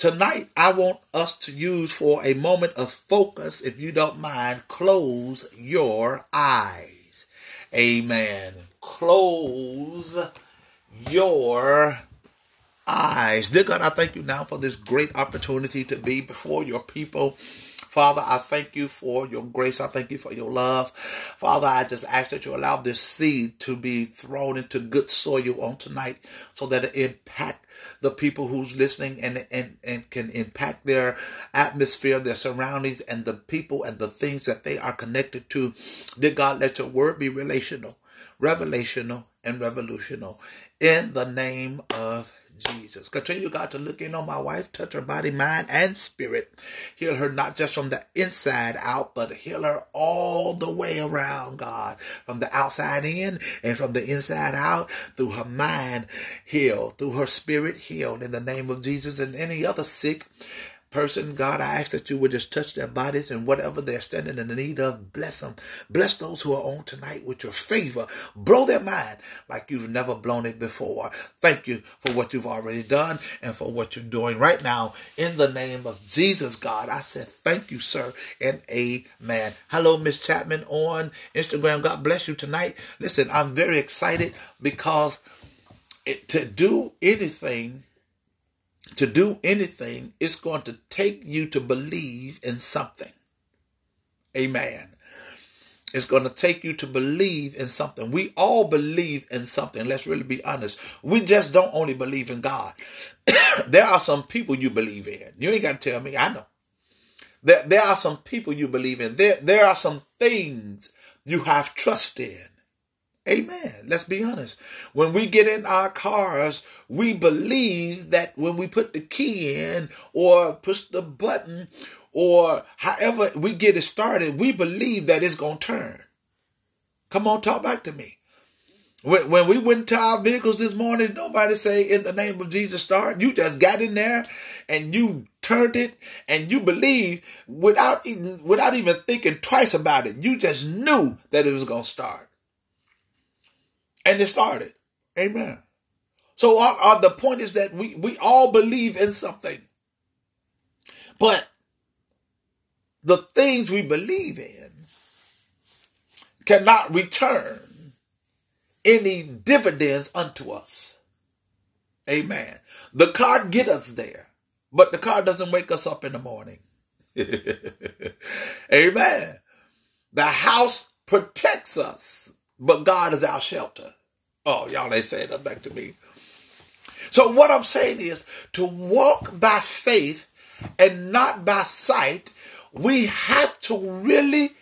Tonight, I want us to use for a moment of focus, if you don't mind, close your eyes. Amen. Close your eyes. Dear God, I thank you now for this great opportunity to be before your people. Father, I thank you for your grace. I thank you for your love. Father, I just ask that you allow this seed to be thrown into good soil on tonight so that it impact the people who's listening and can impact their atmosphere, their surroundings, and the people and the things that they are connected to. Dear God, let your word be relational, revelational, and revolutional. In the name of Jesus. Continue, God, to look in on my wife, touch her body, mind, and spirit. Heal her not just from the inside out, but heal her all the way around, God. From the outside in and from the inside out, through her mind healed, through her spirit healed in the name of Jesus. And any other sick person, God, I ask that you would just touch their bodies and whatever they're standing in the need of, bless them. Bless those who are on tonight with your favor. Blow their mind like you've never blown it before. Thank you for what you've already done and for what you're doing right now. In the name of Jesus, God, I said thank you, sir, and amen. Hello, Miss Chapman on Instagram. God bless you tonight. Listen, I'm very excited because to do anything, it's going to take you to believe in something. Amen. It's going to take you to believe in something. We all believe in something. Let's really be honest. We just don't only believe in God. There are some people you believe in. You ain't got to tell me. I know. There are some people you believe in. There are some things you have trust in. Amen. Let's be honest. When we get in our cars, we believe that when we put the key in or push the button or however we get it started, we believe that it's going to turn. Come on, talk back to me. When we went to our vehicles this morning, nobody say, in the name of Jesus, start. You just got in there and you turned it and you believed without even thinking twice about it. You just knew that it was going to start. And it started. Amen. So the point is that we all believe in something. But the things we believe in cannot return any dividends unto us. Amen. The car get us there, but the car doesn't wake us up in the morning. Amen. The house protects us, but God is our shelter. Oh, y'all ain't saying that back to me. So what I'm saying is, to walk by faith and not by sight, we have to really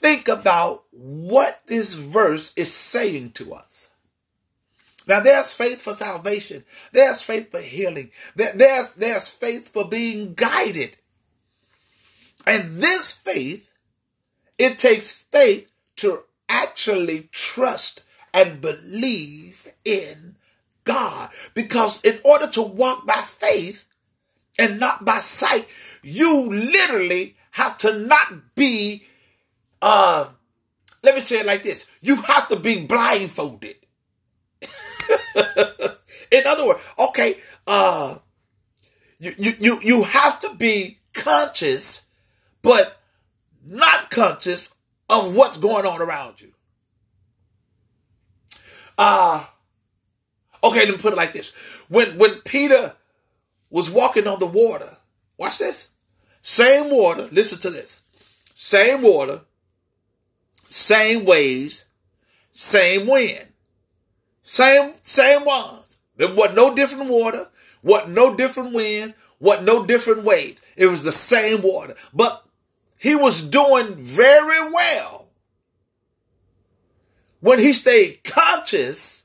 think about what this verse is saying to us. Now, there's faith for salvation. There's faith for healing. There's faith for being guided. And this faith, it takes faith to actually trust and believe in God. Because in order to walk by faith and not by sight, you literally have to not be, let me say it like this. You have to be blindfolded. In other words, okay, you have to be conscious, but not conscious of what's going on around you. Okay, let me put it like this. When Peter was walking on the water, watch this. Same water, listen to this. Same water, same waves, same wind. Same ones. There wasn't no different water, wasn't no different wind, wasn't no different waves. It was the same water. But he was doing very well when he stayed conscious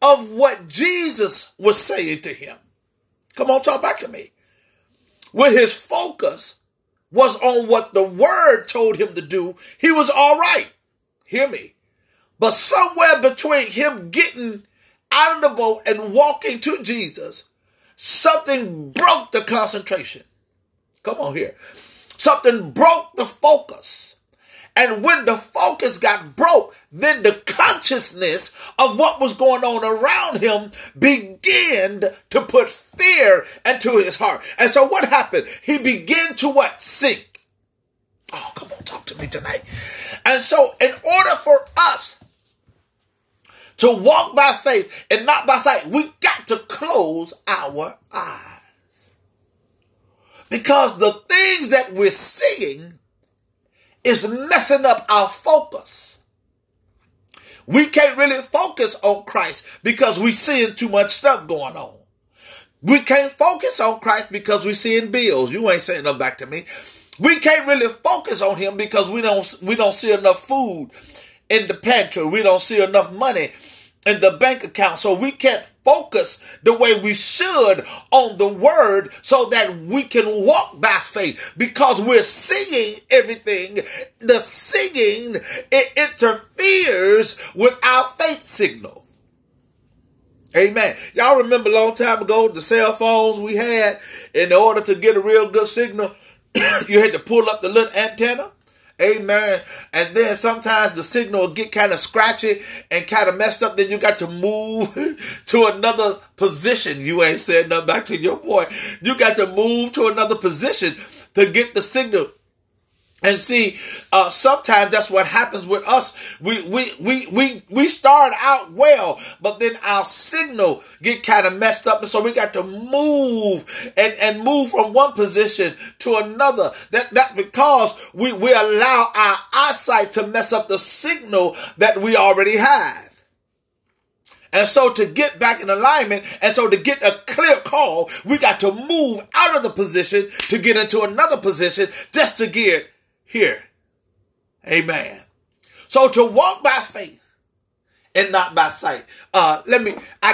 of what Jesus was saying to him. Come on, talk back to me. When his focus was on what the word told him to do, he was all right. Hear me. But somewhere between him getting out of the boat and walking to Jesus, something broke the concentration. Come on here. Something broke the focus. And when the focus got broke, then the consciousness of what was going on around him began to put fear into his heart. And so what happened? He began to what? Sink. Oh, come on, talk to me tonight. And so in order for us to walk by faith and not by sight, we've got to close our eyes. Because the things that we're seeing is messing up our focus. We can't really focus on Christ because we're seeing too much stuff going on. We can't focus on Christ because we're seeing bills. You ain't saying nothing back to me. We can't really focus on him because we don't see enough food in the pantry. We don't see enough money in the bank account. So we can't focus the way we should on the word so that we can walk by faith, because we're seeing everything. The seeing, it interferes with our faith signal. Amen. Y'all remember a long time ago, the cell phones we had, in order to get a real good signal, you had to pull up the little antenna. Amen. And then sometimes the signal will get kind of scratchy and kind of messed up. Then you got to move to another position. You ain't saying nothing back to your boy. You got to move to another position to get the signal. And see, sometimes that's what happens with us. We start out well, but then our signal get kind of messed up. And so we got to move and move from one position to another. That because we allow our eyesight to mess up the signal that we already have. And so to get back in alignment, and so to get a clear call, we got to move out of the position to get into another position just to get here. Amen. So to walk by faith and not by sight. I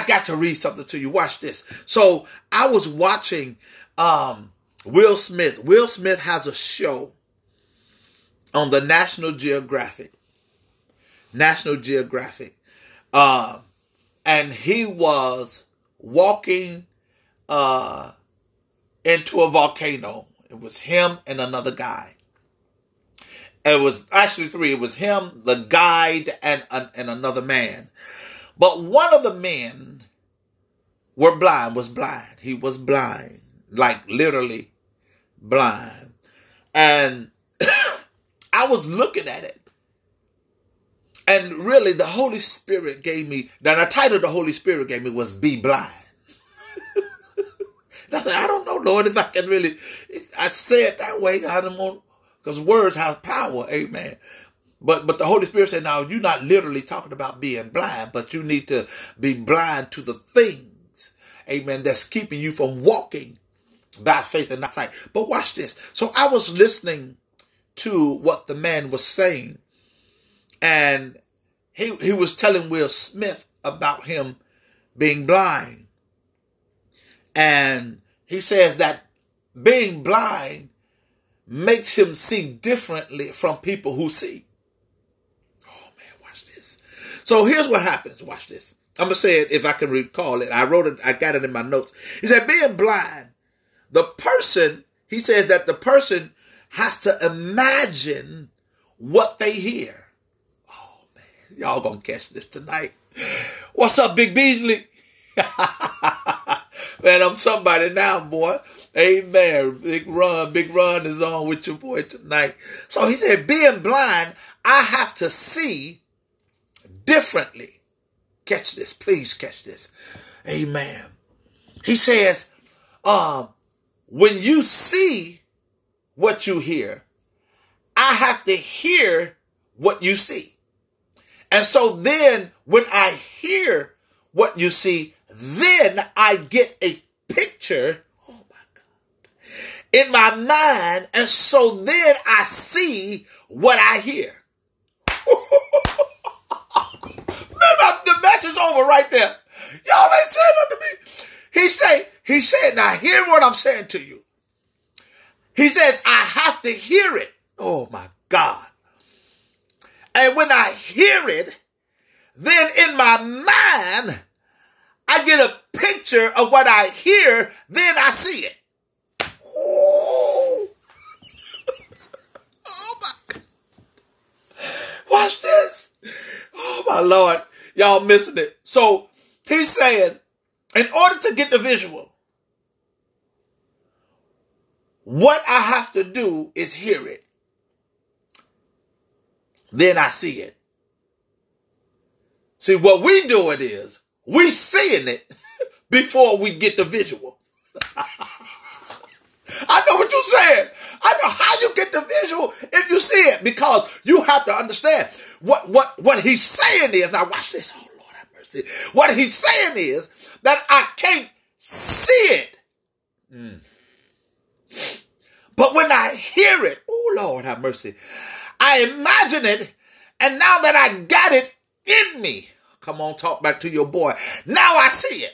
got to read something to you. Watch this. So I was watching Will Smith. Will Smith has a show on the National Geographic. And he was walking into a volcano. It was him and another guy. It was actually three. It was him, the guide, and another man. But one of the men was blind. He was blind, like literally blind. And I was looking at it. And really, the Holy Spirit gave me, the title the Holy Spirit gave me was Be Blind. And I said, I don't know, Lord, if I can really, I say it that way, I don't want, because words have power, amen. But the Holy Spirit said, now, you're not literally talking about being blind, but you need to be blind to the things, amen, that's keeping you from walking by faith and not sight. But watch this. So I was listening to what the man was saying, and he was telling Will Smith about him being blind. And he says that being blind makes him see differently from people who see. Oh man, watch this. So here's what happens. Watch this. I'm going to say it if I can recall it. I wrote it. I got it in my notes. He said, being blind, he says that the person has to imagine what they hear. Oh man, y'all going to catch this tonight. What's up, Big Beasley? Man, I'm somebody now, boy. Amen. Big Ron is on with your boy tonight. So he said, being blind, I have to see differently. Catch this. Please catch this. Amen. He says, when you see what you hear, I have to hear what you see. And so then when I hear what you see, then I get a picture in my mind, and so then I see what I hear. Man, the message over right there. Y'all ain't saying nothing to me. He said, now hear what I'm saying to you. He says, I have to hear it. Oh my God. And when I hear it, then in my mind, I get a picture of what I hear, then I see it. Oh my God. watch this. Oh, my Lord. Y'all missing it. So he's saying, in order to get the visual, what I have to do is hear it. Then I see it. See, what we do it is, we seeing it before we get the visual. I know what you're saying. I know how you get the visual if you see it, because you have to understand what he's saying is, now watch this, oh Lord have mercy. What he's saying is that I can't see it. But when I hear it, oh Lord have mercy, I imagine it, and now that I got it in me, come on, talk back to your boy, now I see it.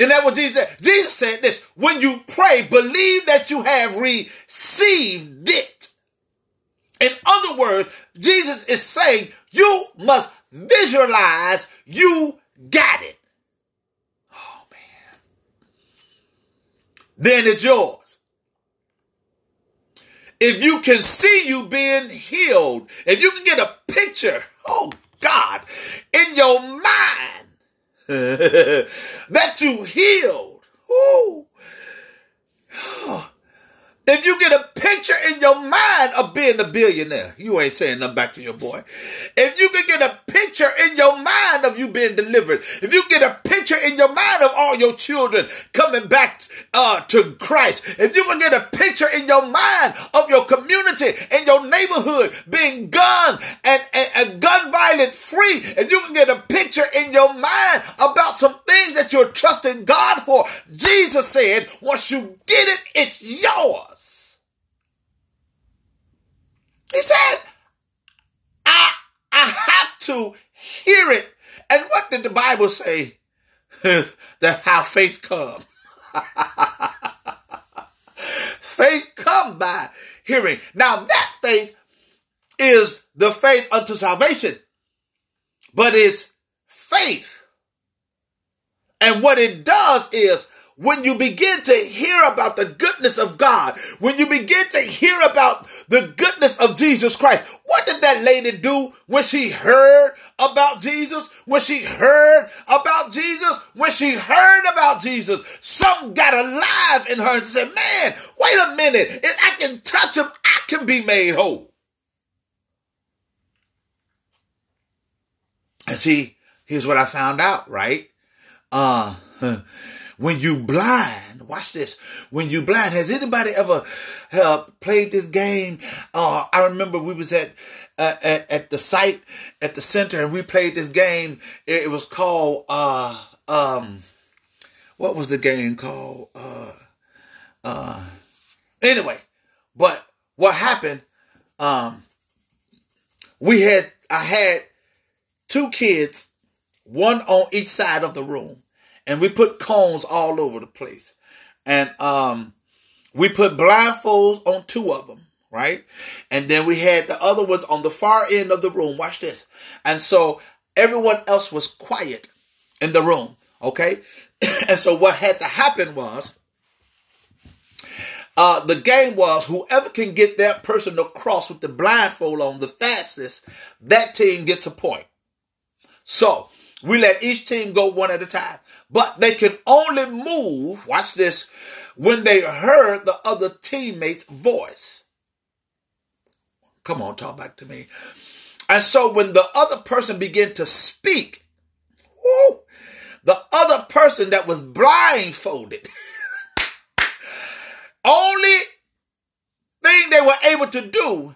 And that what Jesus said. Jesus said this: when you pray, believe that you have received it. In other words, Jesus is saying you must visualize you got it. Oh, man. Then it's yours. If you can see you being healed, if you can get a picture, oh, God, in your mind, that you healed. Ooh. If you get a picture in your mind of being a billionaire, you ain't saying nothing back to your boy. If you can get a picture in your mind of you being delivered, if you get a picture in your mind of all your children coming back to Christ, if you can get a picture in your mind of your community and your neighborhood being gun and gun violence free, if you can get a picture in your mind about some things that you're trusting God for, Jesus said, once you get it, it's yours. He said, I have to hear it. And what did the Bible say? That's how faith comes. Faith comes by hearing. Now that faith is the faith unto salvation. But it's faith. And what it does is, when you begin to hear about the goodness of God, when you begin to hear about the goodness of Jesus Christ, what did that lady do when she heard about Jesus? When she heard about Jesus? When she heard about Jesus, something got alive in her and said, man, wait a minute. If I can touch him, I can be made whole. And see, here's what I found out, right? When you blind, watch this. When you blind, has anybody ever played this game? I remember we was at the site at the center, and we played this game. It was called what was the game called? Anyway, but what happened? I had two kids, one on each side of the room. And we put cones all over the place. And we put blindfolds on two of them, right? And then we had the other ones on the far end of the room. Watch this. And so everyone else was quiet in the room, okay? And so what had to happen was, the game was whoever can get that person across with the blindfold on the fastest, that team gets a point. So we let each team go one at a time. But they could only move, watch this, when they heard the other teammate's voice. Come on, talk back to me. And so when the other person began to speak, whoo, the other person that was blindfolded, only thing they were able to do,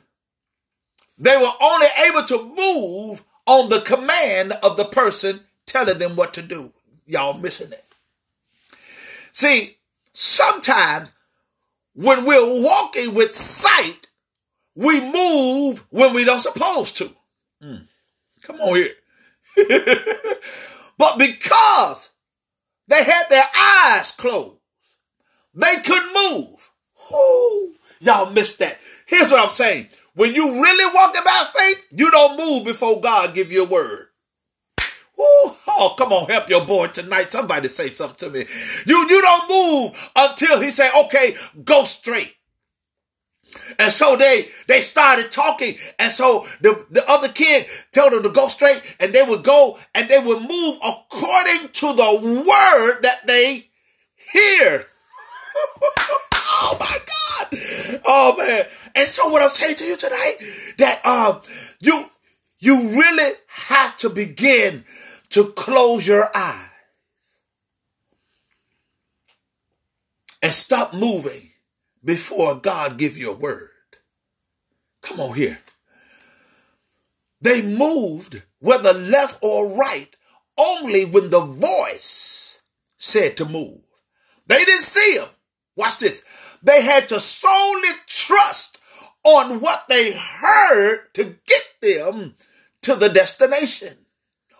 they were only able to move on the command of the person telling them what to do. Y'all missing it. See, sometimes when we're walking with sight, we move when we don't supposed to. Come on here. But because they had their eyes closed, they couldn't move. Ooh, y'all missed that. Here's what I'm saying. When you really walking by faith, you don't move before God give you a word. Ooh, oh, come on, help your boy tonight. Somebody say something to me. You don't move until he say, okay, go straight. And so they started talking. And so the other kid told them to go straight, and they would go and they would move according to the word that they hear. Oh my God. Oh man. And so what I'm saying to you tonight, that you really have to begin to close your eyes and stop moving before God give you a word. Come on here. They moved, whether left or right, only when the voice said to move. They didn't see him. Watch this. They had to solely trust on what they heard to get them to the destination.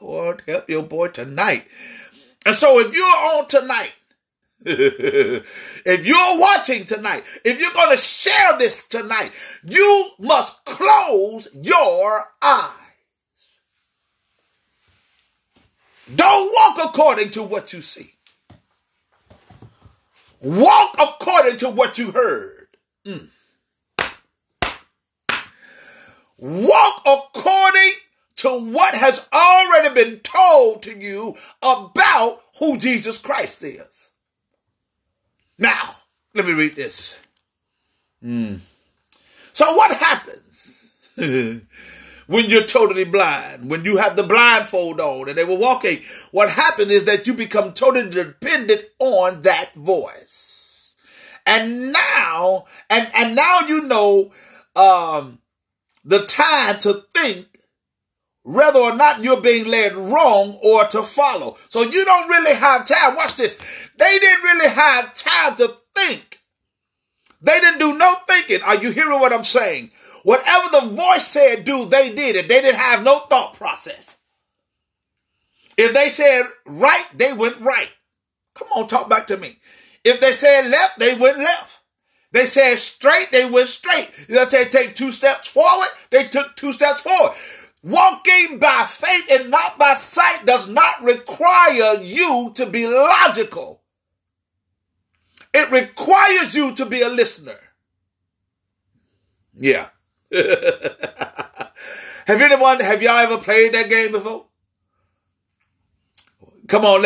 Lord, help your boy tonight. And so if you're on tonight, if you're watching tonight, if you're going to share this tonight, you must close your eyes. Don't walk according to what you see. Walk according to what you heard. Walk according to what has already been told to you about who Jesus Christ is. Now, let me read this. So what happens when you're totally blind, when you have the blindfold on and they were walking? What happens is that you become totally dependent on that voice. And now you know the time to think whether or not you're being led wrong or to follow. So you don't really have time. Watch this. They didn't really have time to think. They didn't do no thinking. Are you hearing what I'm saying? Whatever the voice said do, they did it. They didn't have no thought process. If they said right, they went right. Come on, talk back to me. If they said left, they went left. They said straight, they went straight. They said take two steps forward, they took two steps forward. Walking by faith and not by sight does not require you to be logical. It requires you to be a listener. Yeah. Have y'all ever played that game before? Come on,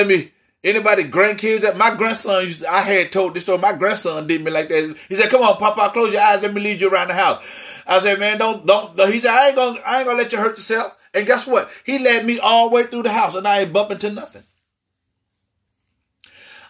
anybody grandkids? My grandson I had told this story. My grandson did me like that. He said, "Come on, Papa, close your eyes. Let me lead you around the house." I said, "Man, don't." He said, "I ain't gonna let you hurt yourself." And guess what? He led me all the way through the house, and I ain't bumping to nothing.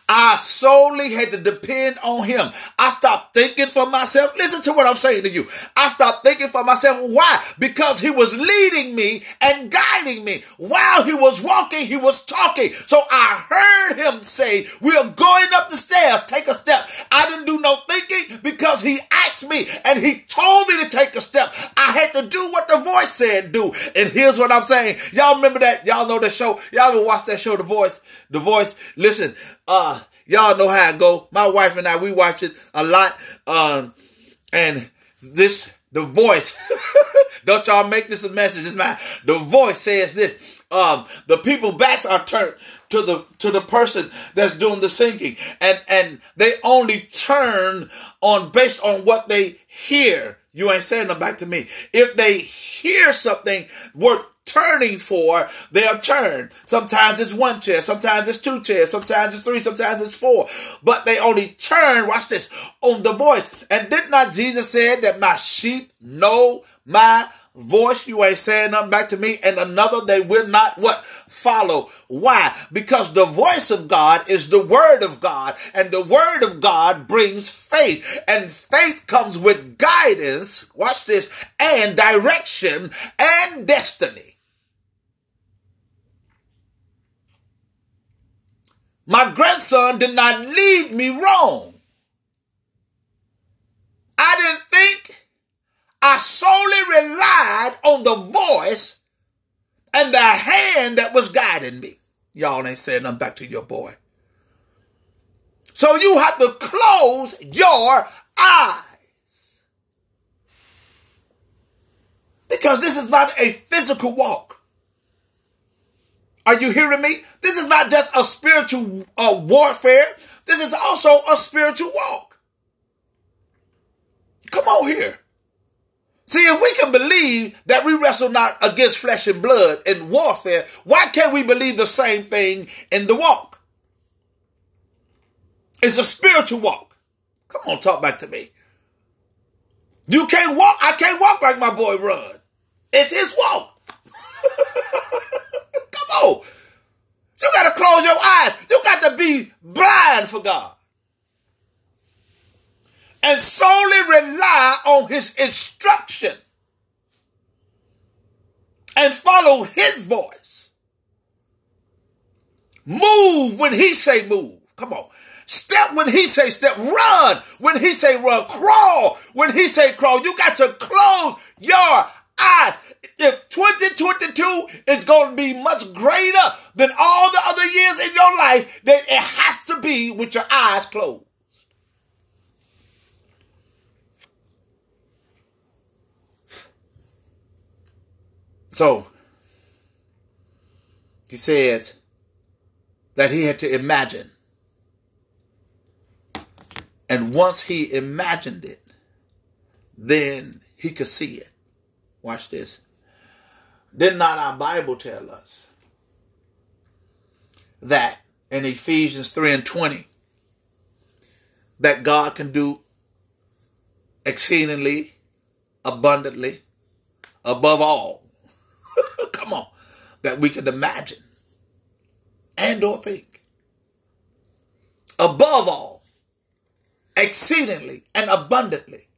I solely had to depend on him. I stopped thinking for myself. Listen to what I'm saying to you. I stopped thinking for myself. Why? Because he was leading me and guiding me. While he was walking, he was talking. So I heard him say, "We are going up the stairs. Take a step." I didn't do no thinking because he asked me and he told me to take a step. I had to do what the voice said do. And here's what I'm saying. Y'all remember that? Y'all know the show. Y'all ever watch that show, The Voice? The Voice. Listen, y'all know how it go. My wife and I, we watch it a lot. And this, The Voice. Don't y'all make this a message. It's mine. The Voice says this. The people backs are turned to the person that's doing the singing. And they only turn on based on what they hear. You ain't saying them back to me. If they hear something worth turning for, they'll turn. Sometimes it's one chair, sometimes it's two chairs, sometimes it's three, sometimes it's four. But they only turn, watch this, on the voice. And did not Jesus say that my sheep know my voice? You ain't saying nothing back to me. And another they will not what? Follow. Why? Because the voice of God is the word of God, and the word of God brings faith, and faith comes with guidance, watch this, and direction and destiny. My grandson did not lead me wrong. I didn't think. I solely relied on the voice and the hand that was guiding me. Y'all ain't saying nothing back to your boy. So you have to close your eyes. Because this is not a physical walk. Are you hearing me? This is not just a spiritual warfare. This is also a spiritual walk. Come on here. See, if we can believe that we wrestle not against flesh and blood in warfare, why can't we believe the same thing in the walk? It's a spiritual walk. Come on, talk back to me. You can't walk. I can't walk like my boy Run. It's his walk. Come on. You got to close your eyes. You got to be blind for God. And solely rely on his instruction. And follow his voice. Move when he say move. Come on. Step when he say step. Run when he say run. Crawl when he say crawl. You got to close your eyes. If 2022 is going to be much greater than all the other years in your life, then it has to be with your eyes closed. So, he says that he had to imagine. And once he imagined it, then he could see it. Watch this. Did not our Bible tell us that in Ephesians 3:20, that God can do exceedingly, abundantly, above all. Come on, that we can imagine and or think. Above all, exceedingly and abundantly.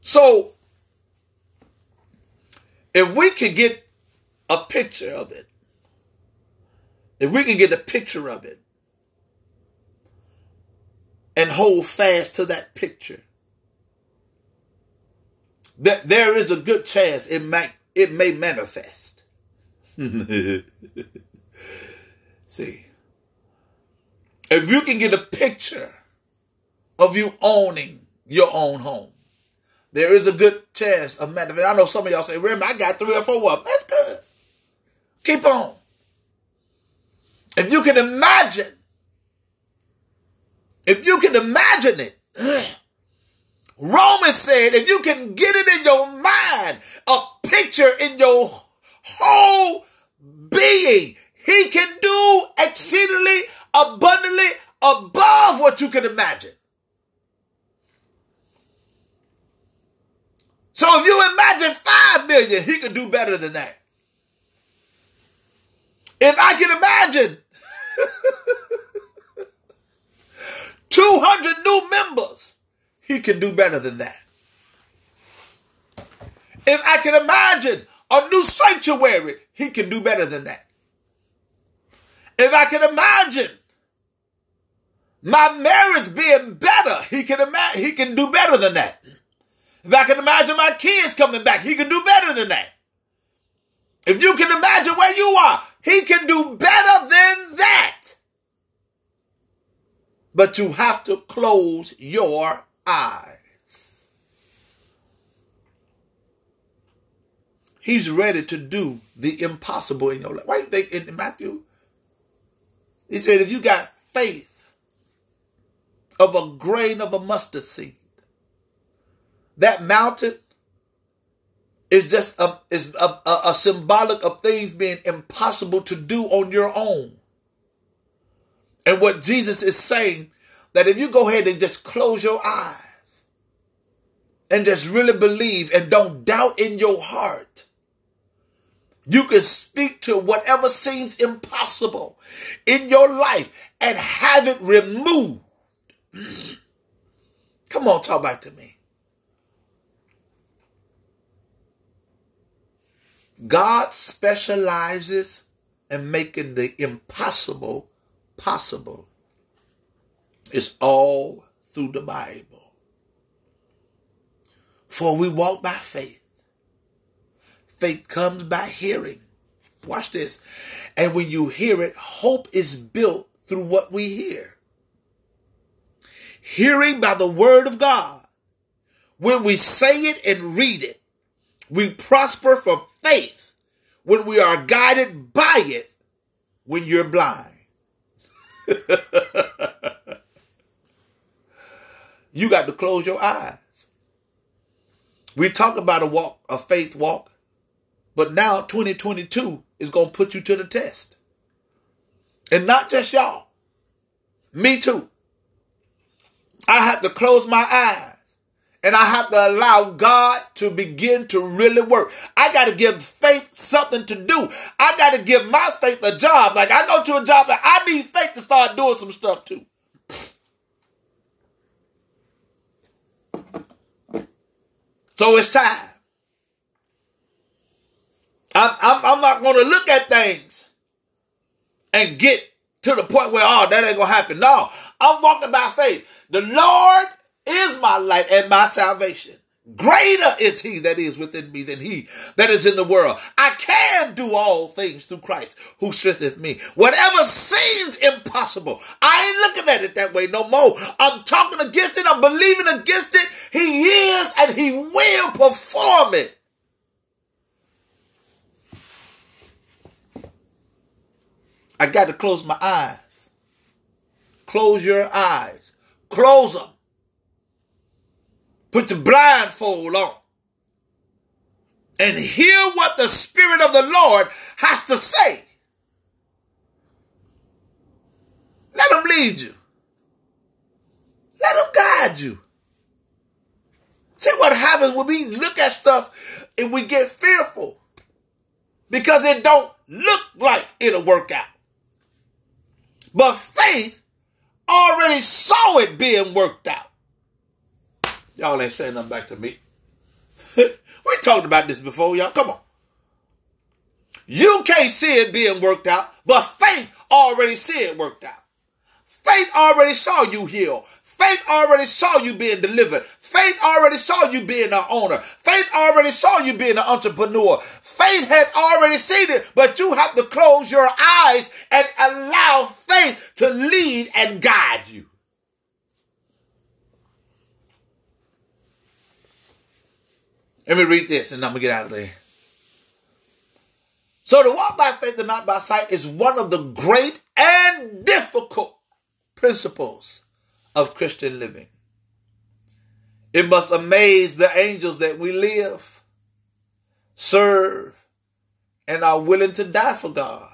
So, if we could get a picture of it, and hold fast to that picture, that there is a good chance it may manifest. See, if you can get a picture of you owning your own home, there is a good chance of manifesting. I know some of y'all say, Remy, I got 3 or 4 of them. That's good. Keep on. If you can imagine, it, Romans said, if you can get it in your mind, a picture in your whole being, he can do exceedingly, abundantly, above what you can imagine. So if you imagine 5 million, he could do better than that. If I can imagine 200 new members, he can do better than that. If I can imagine a new sanctuary, he can do better than that. If I can imagine my marriage being better, he can do better than that. If I can imagine my kids coming back, he can do better than that. If you can imagine where you are, he can do better than that. But you have to close your eyes. He's ready to do the impossible in your life. Why do you think in Matthew? He said, if you got faith of a grain of a mustard seed, that mountain is just a symbolic of things being impossible to do on your own. And what Jesus is saying, that if you go ahead and just close your eyes and just really believe and don't doubt in your heart, you can speak to whatever seems impossible in your life and have it removed. Come on, talk back to me. God specializes in making the impossible possible. It's all through the Bible. For we walk by faith. Faith comes by hearing. Watch this. And when you hear it, hope is built through what we hear. Hearing by the word of God. When we say it and read it, we prosper from faith when we are guided by it when you're blind. You got to close your eyes. We talk about a walk, a faith walk, but now 2022 is going to put you to the test. And not just y'all, me too. I have to close my eyes and I have to allow God to begin to really work. I got to give faith something to do. I got to give my faith a job. Like I go to a job and I need faith to start doing some stuff too. So it's time. I'm not going to look at things and get to the point where, oh, that ain't going to happen. No, I'm walking by faith. The Lord is my light and my salvation. Greater is he that is within me than he that is in the world. I can do all things through Christ who strengtheneth me. Whatever seems impossible, I ain't looking at it that way no more. I'm talking against it. I'm believing against it. He is and he will perform it. I got to close my eyes. Close your eyes. Close them. Put your blindfold on and hear what the Spirit of the Lord has to say. Let him lead you. Let him guide you. See what happens when we look at stuff and we get fearful because it don't look like it'll work out. But faith already saw it being worked out. Y'all ain't saying nothing back to me. We talked about this before, y'all. Come on. You can't see it being worked out, but faith already see it worked out. Faith already saw you healed. Faith already saw you being delivered. Faith already saw you being an owner. Faith already saw you being an entrepreneur. Faith had already seen it, but you have to close your eyes and allow faith to lead and guide you. Let me read this and I'm going to get out of there. So to walk by faith and not by sight is one of the great and difficult principles of Christian living. It must amaze the angels that we live, serve, and are willing to die for God,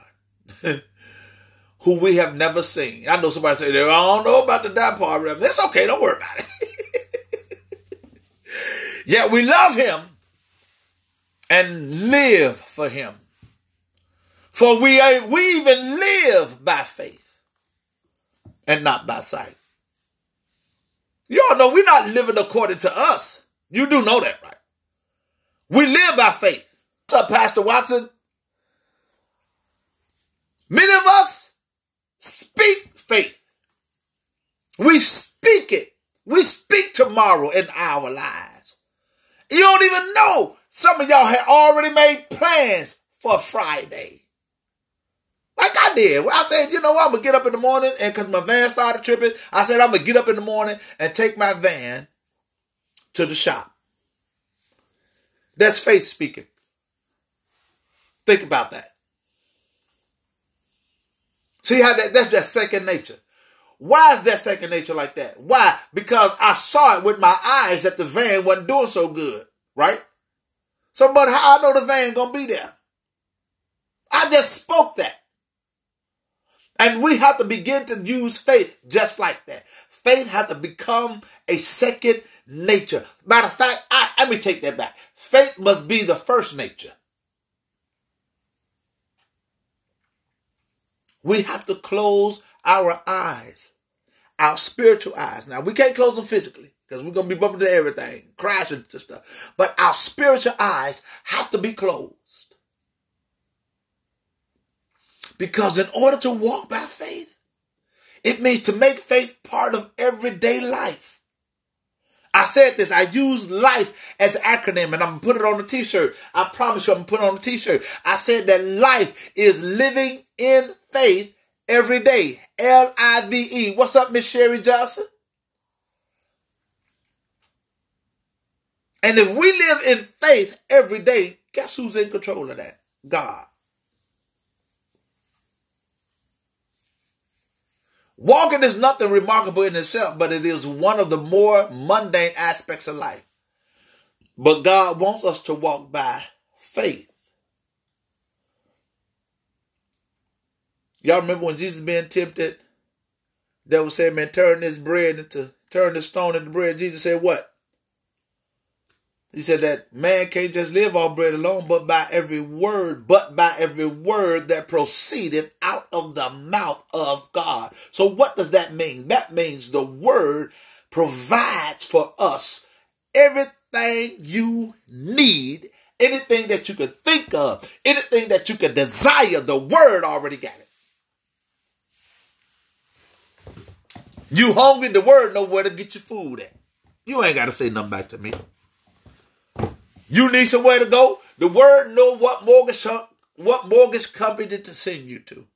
who we have never seen. I know somebody say, I don't know about the die part. It's okay, don't worry about it. Yet we love him and live for him. For we even live by faith and not by sight. Y'all know we're not living according to us. You do know that, right? We live by faith. What's up, Pastor Watson? Many of us speak faith. We speak it. We speak tomorrow in our lives. You don't even know. Some of y'all had already made plans for Friday. Like I did. I said, you know what? I'm going to get up in the morning. And because my van started tripping, I said, I'm going to get up in the morning and take my van to the shop. That's faith speaking. Think about that. See how that's just second nature. Why is that second nature like that? Why? Because I saw it with my eyes that the van wasn't doing so good, right? So, but how I know the van gonna be there? I just spoke that. And we have to begin to use faith just like that. Faith has to become a second nature. Matter of fact, let me take that back. Faith must be the first nature. We have to close our eyes, our spiritual eyes. Now, we can't close them physically because we're going to be bumping into everything, crashing into stuff. But our spiritual eyes have to be closed. Because in order to walk by faith, it means to make faith part of everyday life. I said this, I use life as an acronym and I'm going to put it on a t-shirt. I promise you I'm going to put it on a t-shirt. I said that life is living in faith every day. L-I-V-E. What's up, Miss Sherry Johnson? And if we live in faith every day, guess who's in control of that? God. Walking is nothing remarkable in itself, but it is one of the more mundane aspects of life. But God wants us to walk by faith. Y'all remember when Jesus being tempted, they were saying, man, turn this stone into bread. Jesus said what? He said that man can't just live on bread alone, but by every word that proceedeth out of the mouth of God. So what does that mean? That means the word provides for us everything you need, anything that you could think of, anything that you could desire. The word already got it. You hungry, the word know where to get your food at. You ain't got to say nothing back to me. You need somewhere to go, the word know what mortgage company to send you to.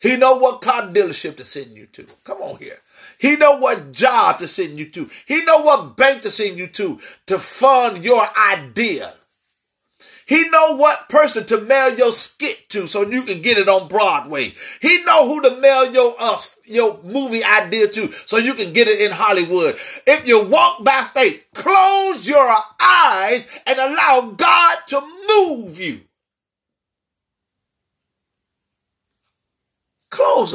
He know what car dealership to send you to. Come on here. He know what job to send you to. He know what bank to send you to fund your idea. He know what person to mail your skit to so you can get it on Broadway. He know who to mail your movie idea to so you can get it in Hollywood. If you walk by faith, close your eyes and allow God to move you. Close them.